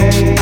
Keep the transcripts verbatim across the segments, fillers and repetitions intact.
We'll be right back.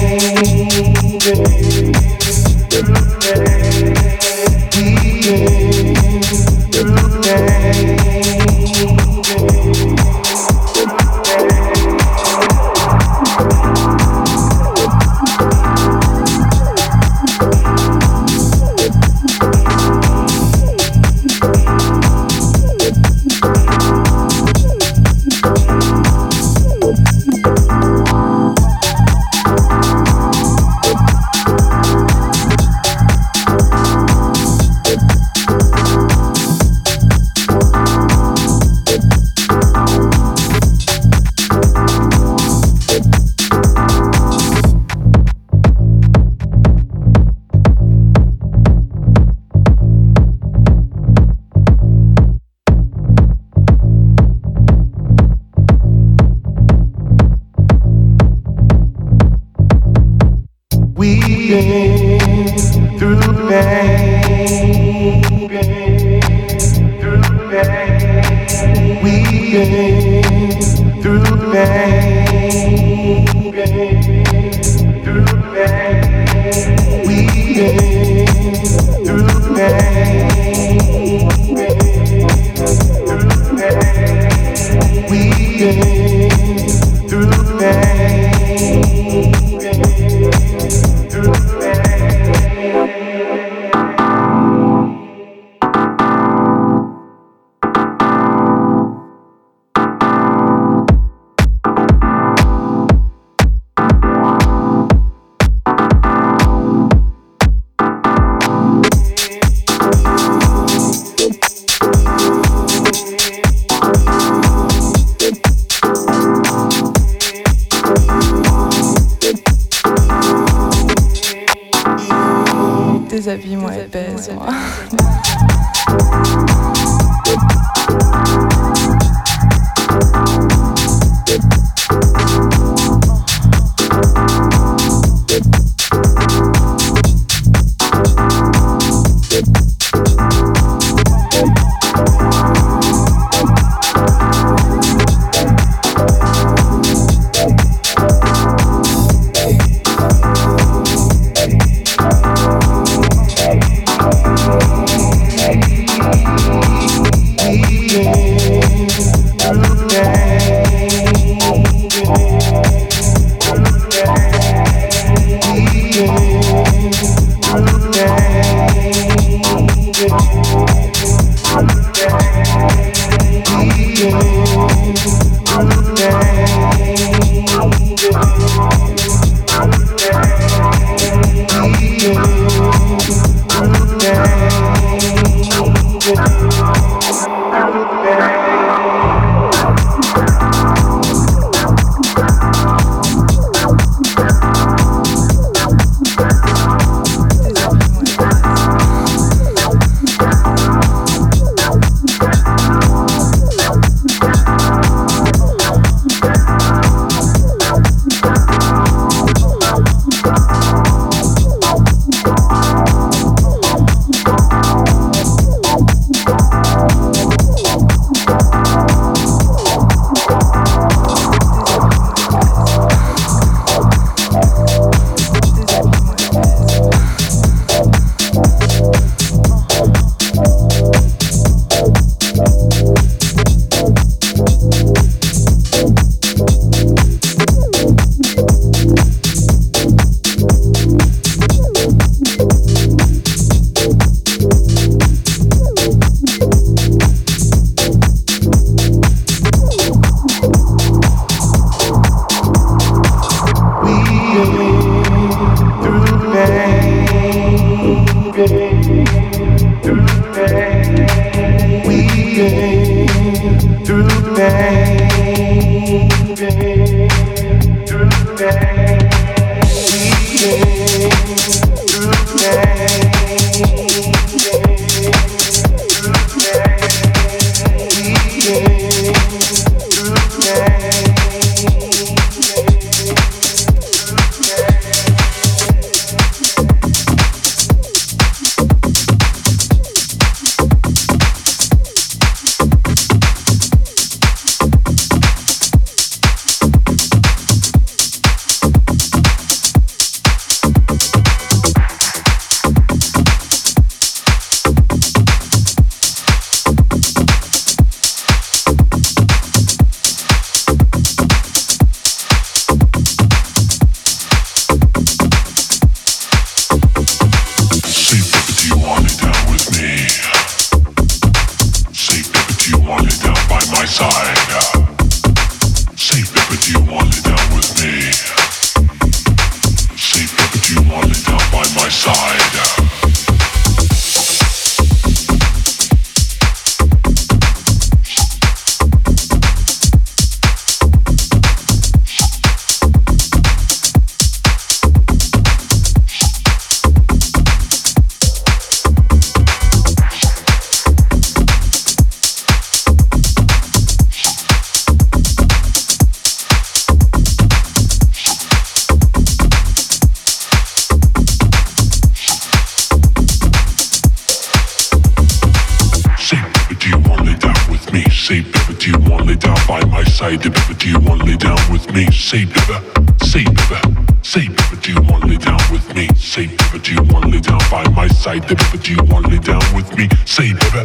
Say, baby, do you wanna lay down with me? Say, baby, say, baby, say, baby, do you wanna lay down with me? Say, baby, do you wanna lay down by my side? Baby, do you wanna lay down with me? Say, baby,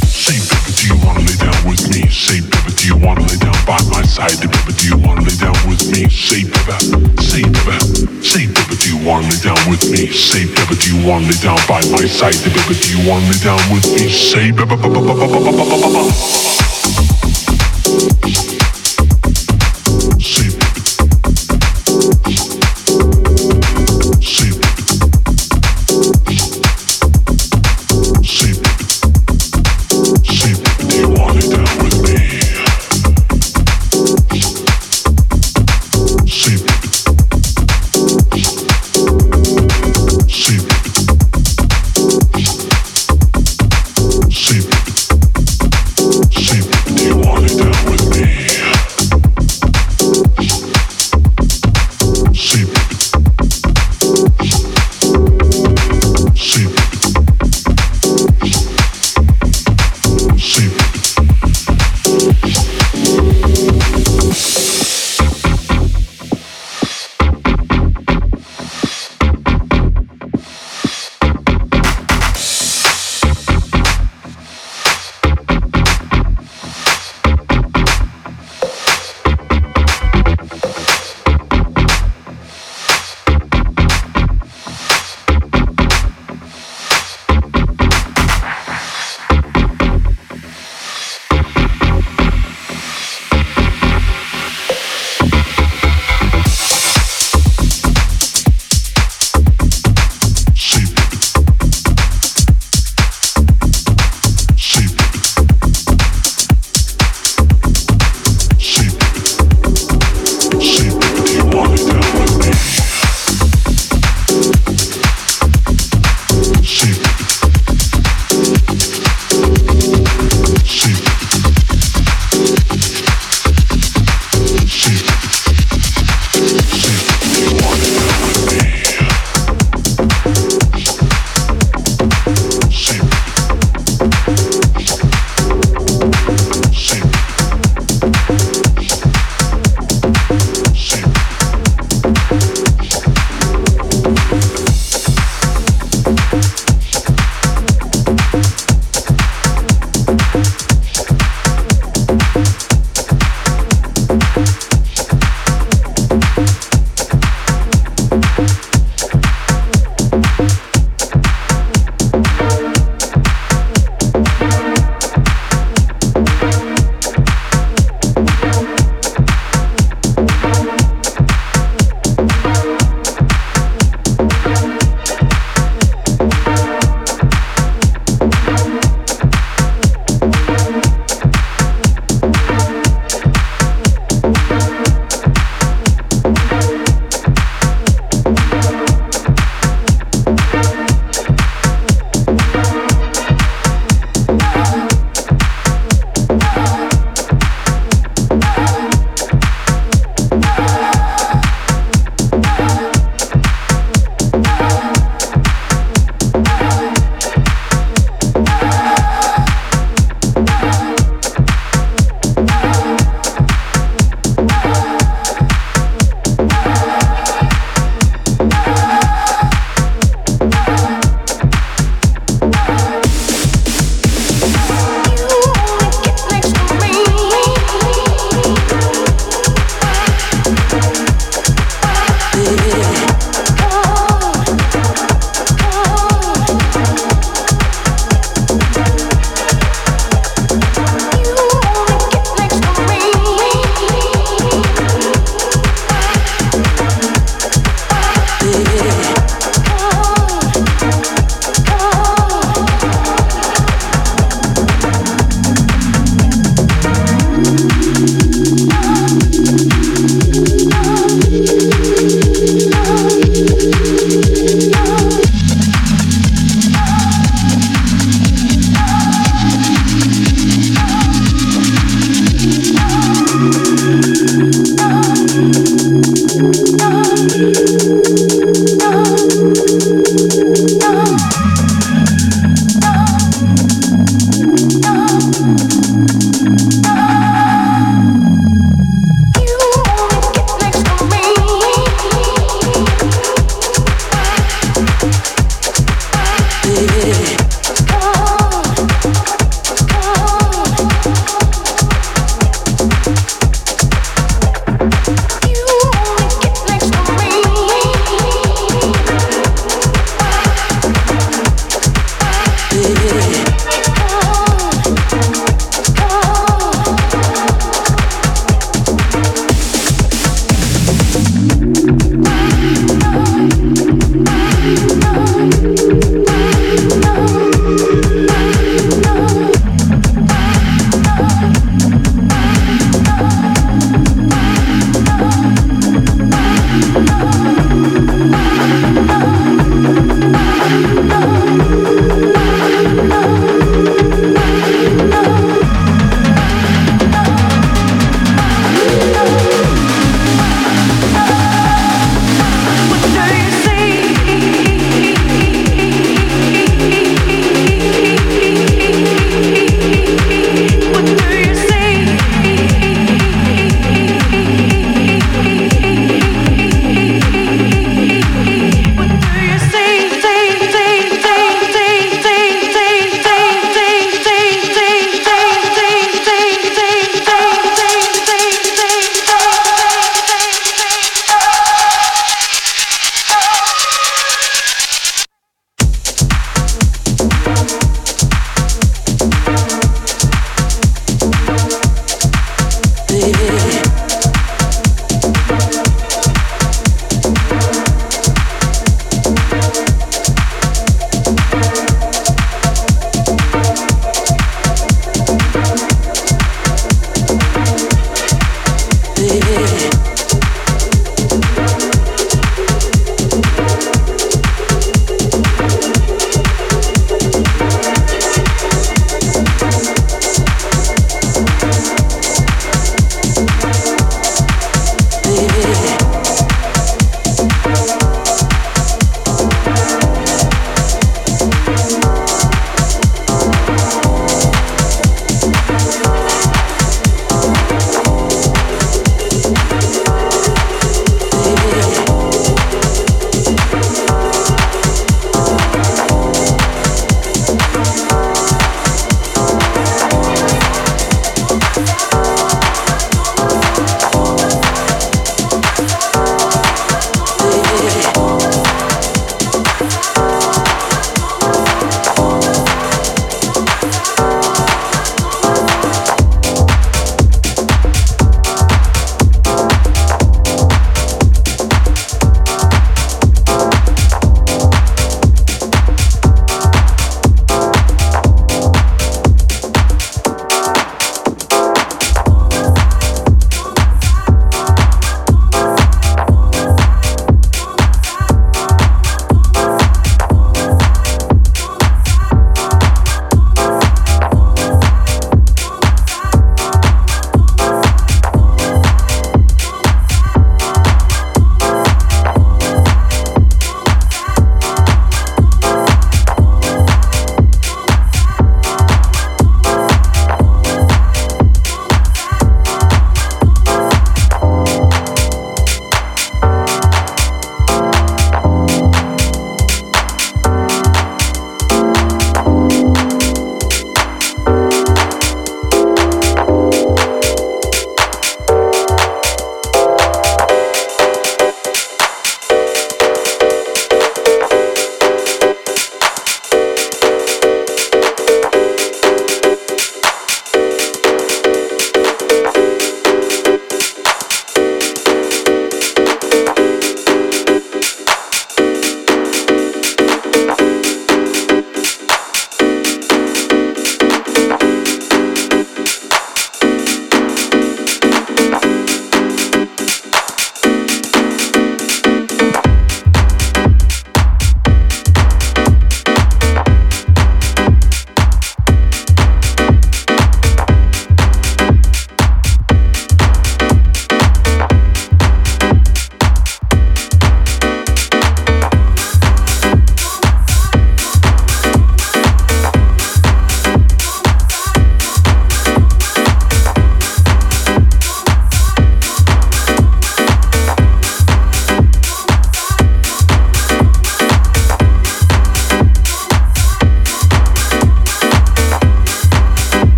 say, baby, do you wanna lay down with me? Say, baby, do you wanna lay down by my side? Baby, do you wanna lay down with me? Say, baby, say, baby, say, baby, do you wanna lay down with me? Say, baby, do you wanna lay down by my side? Baby, do you wanna lay down with me? Say, baby,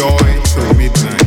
enjoy till midnight.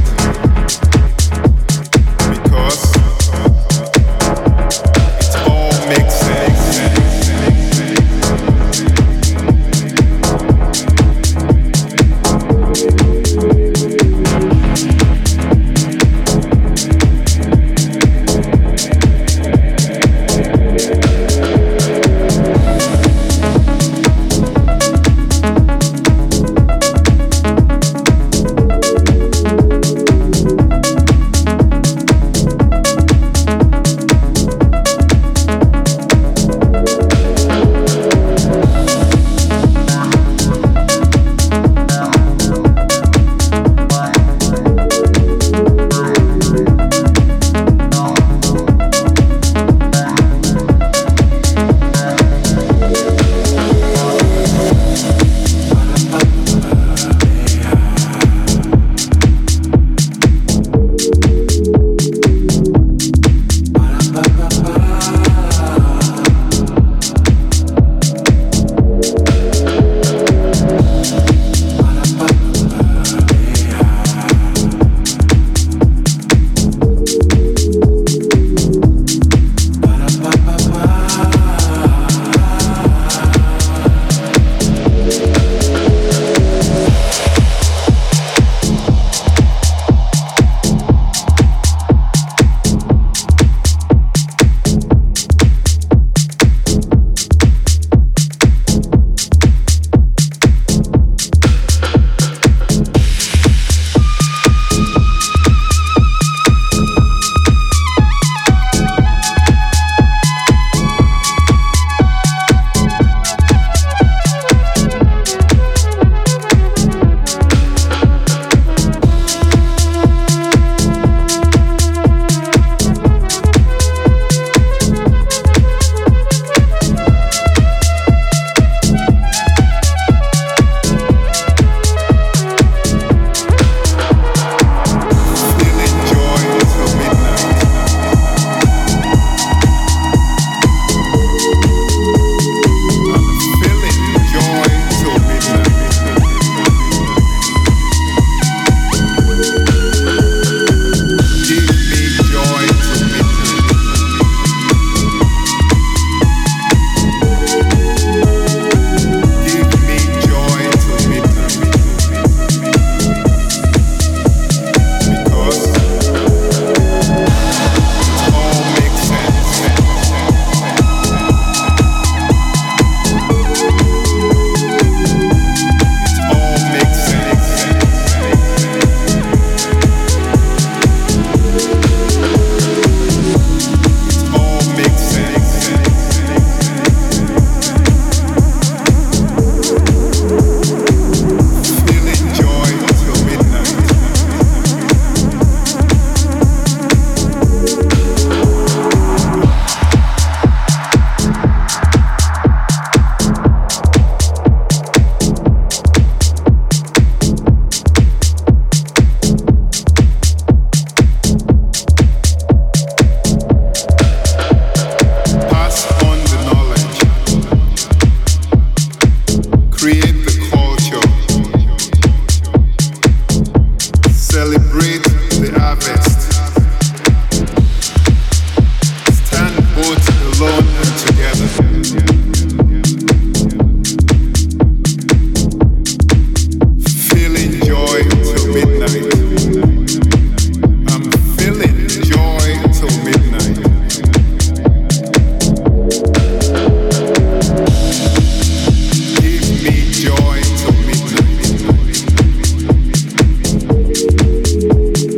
Thank you.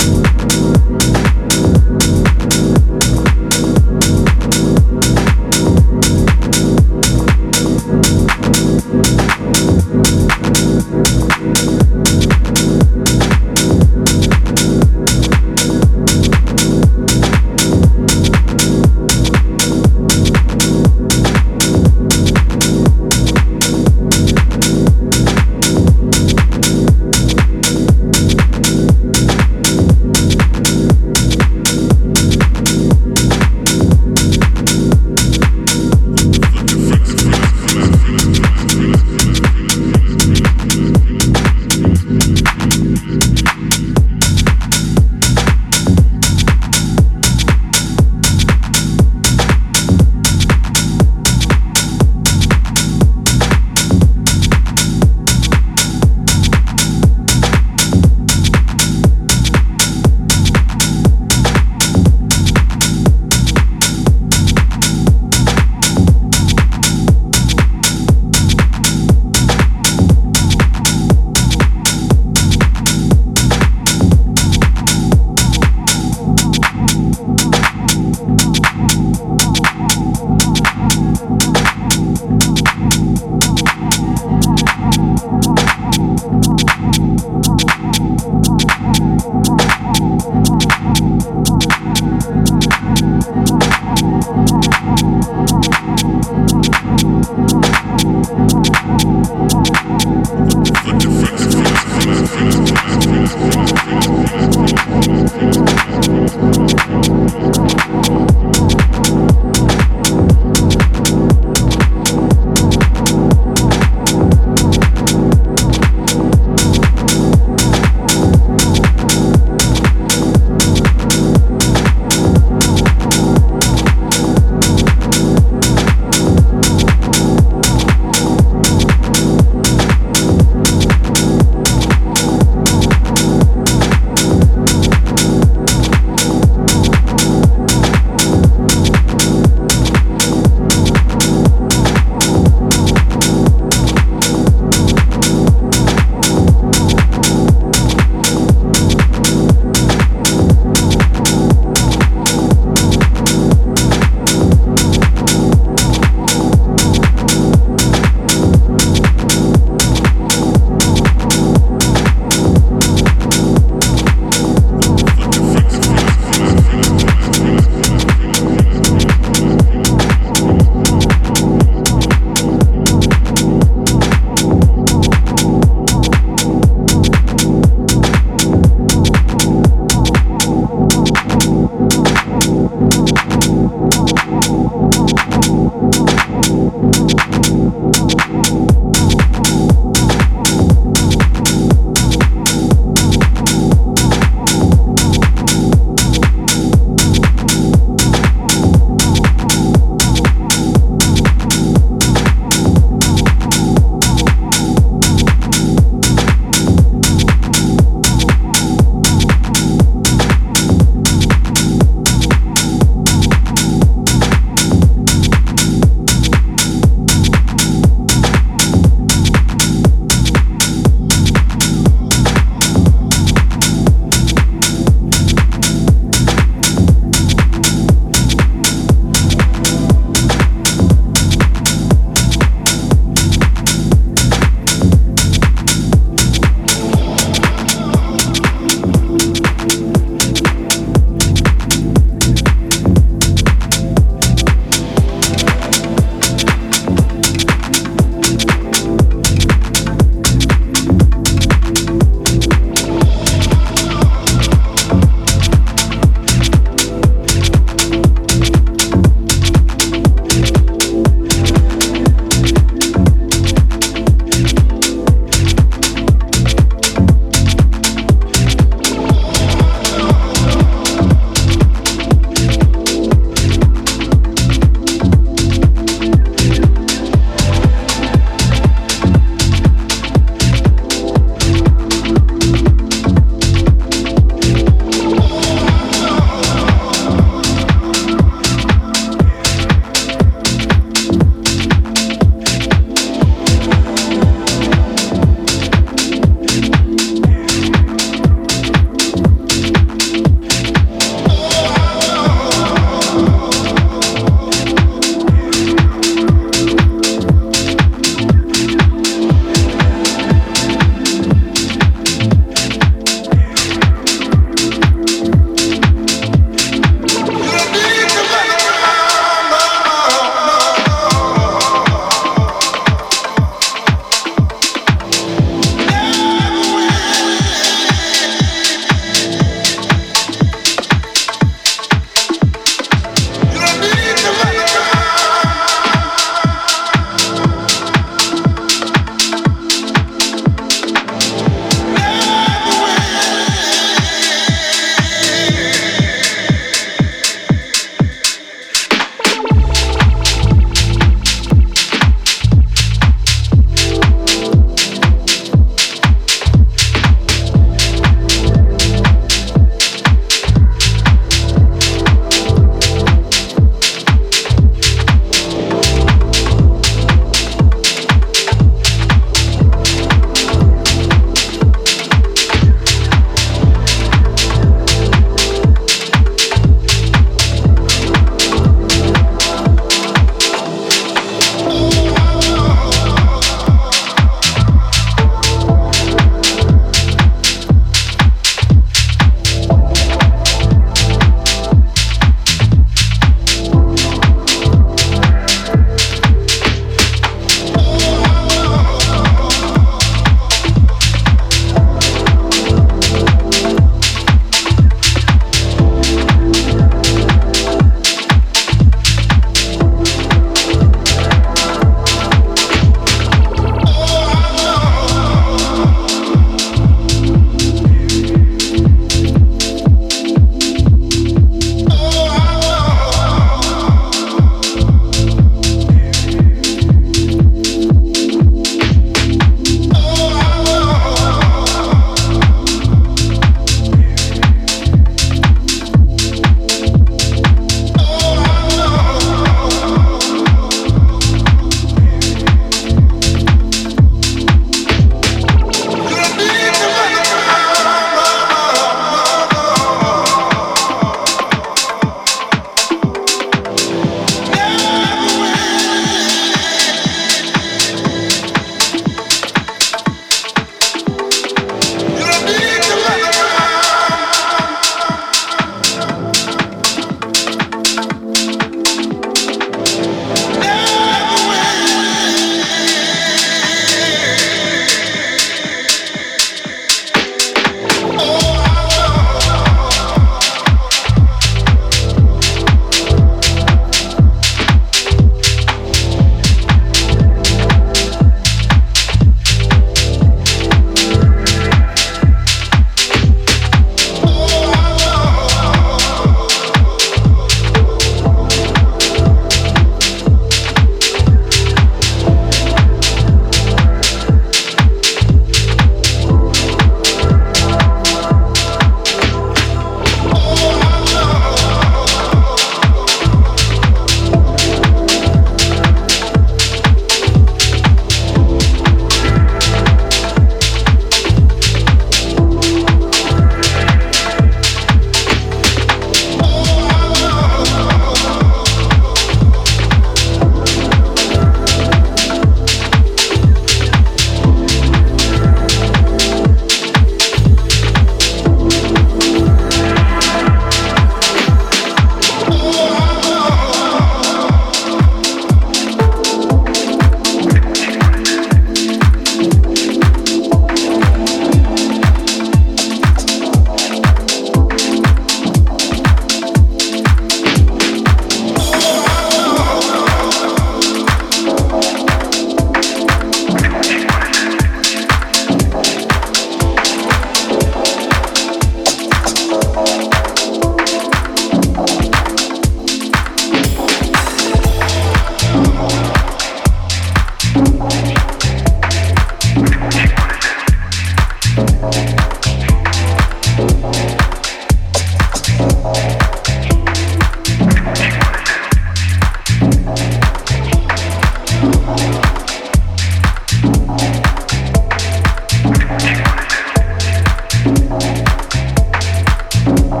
Try to do what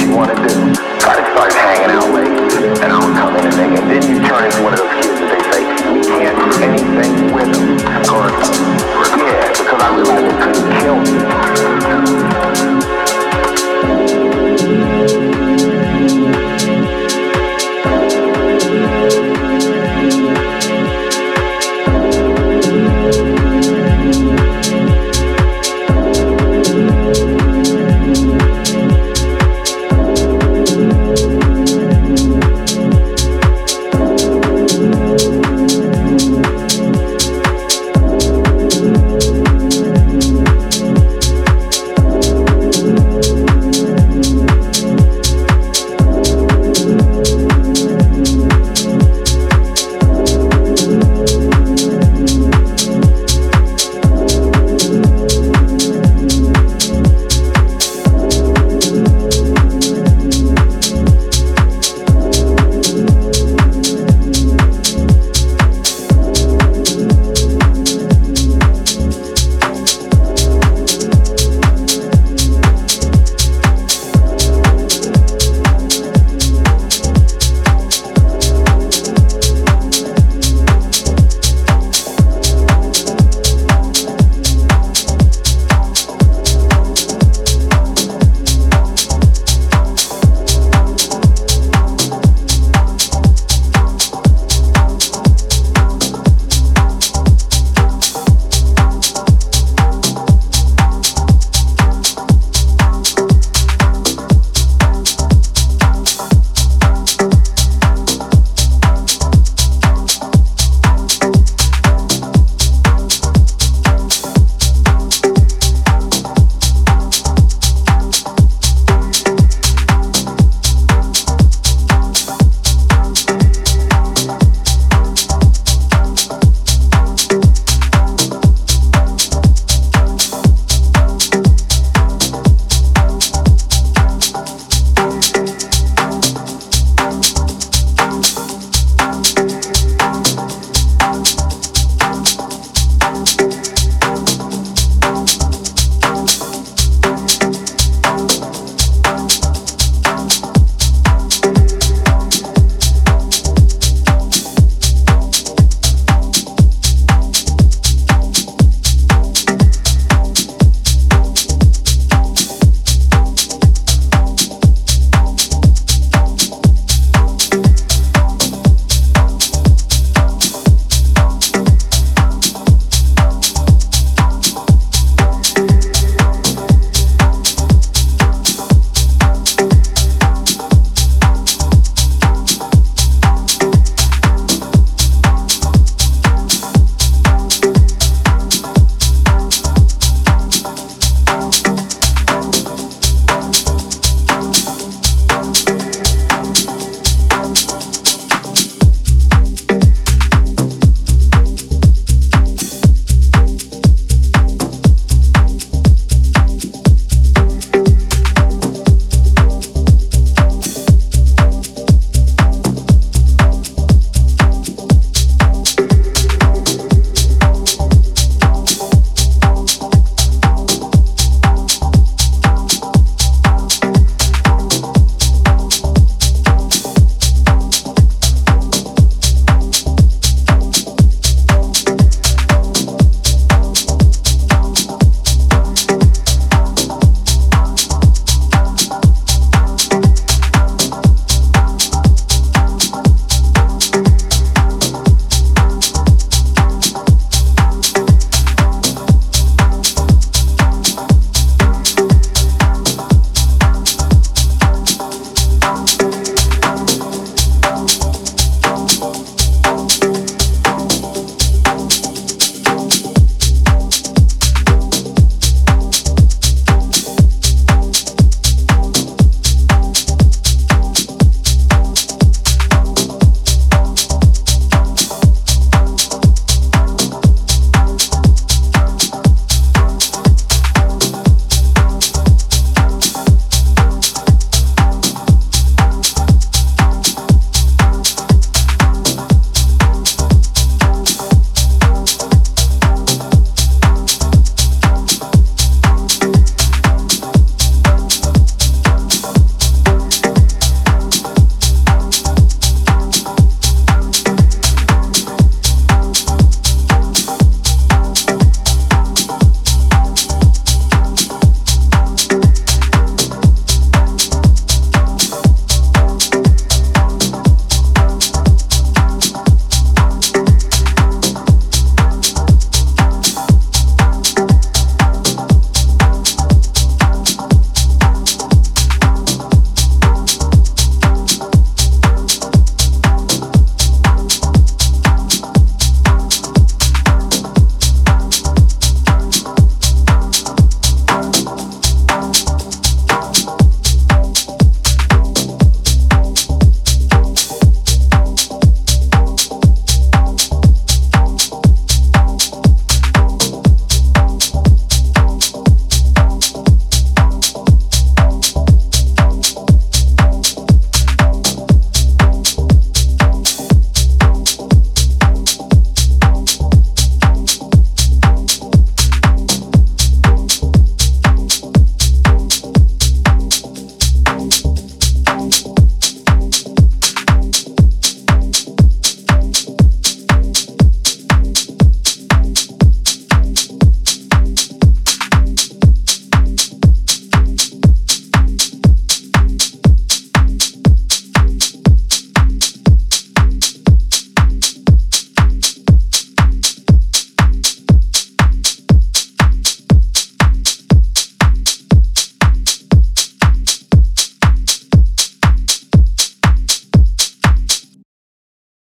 you want to do. Try to start hanging out late, and I'm coming in, and then you turn into an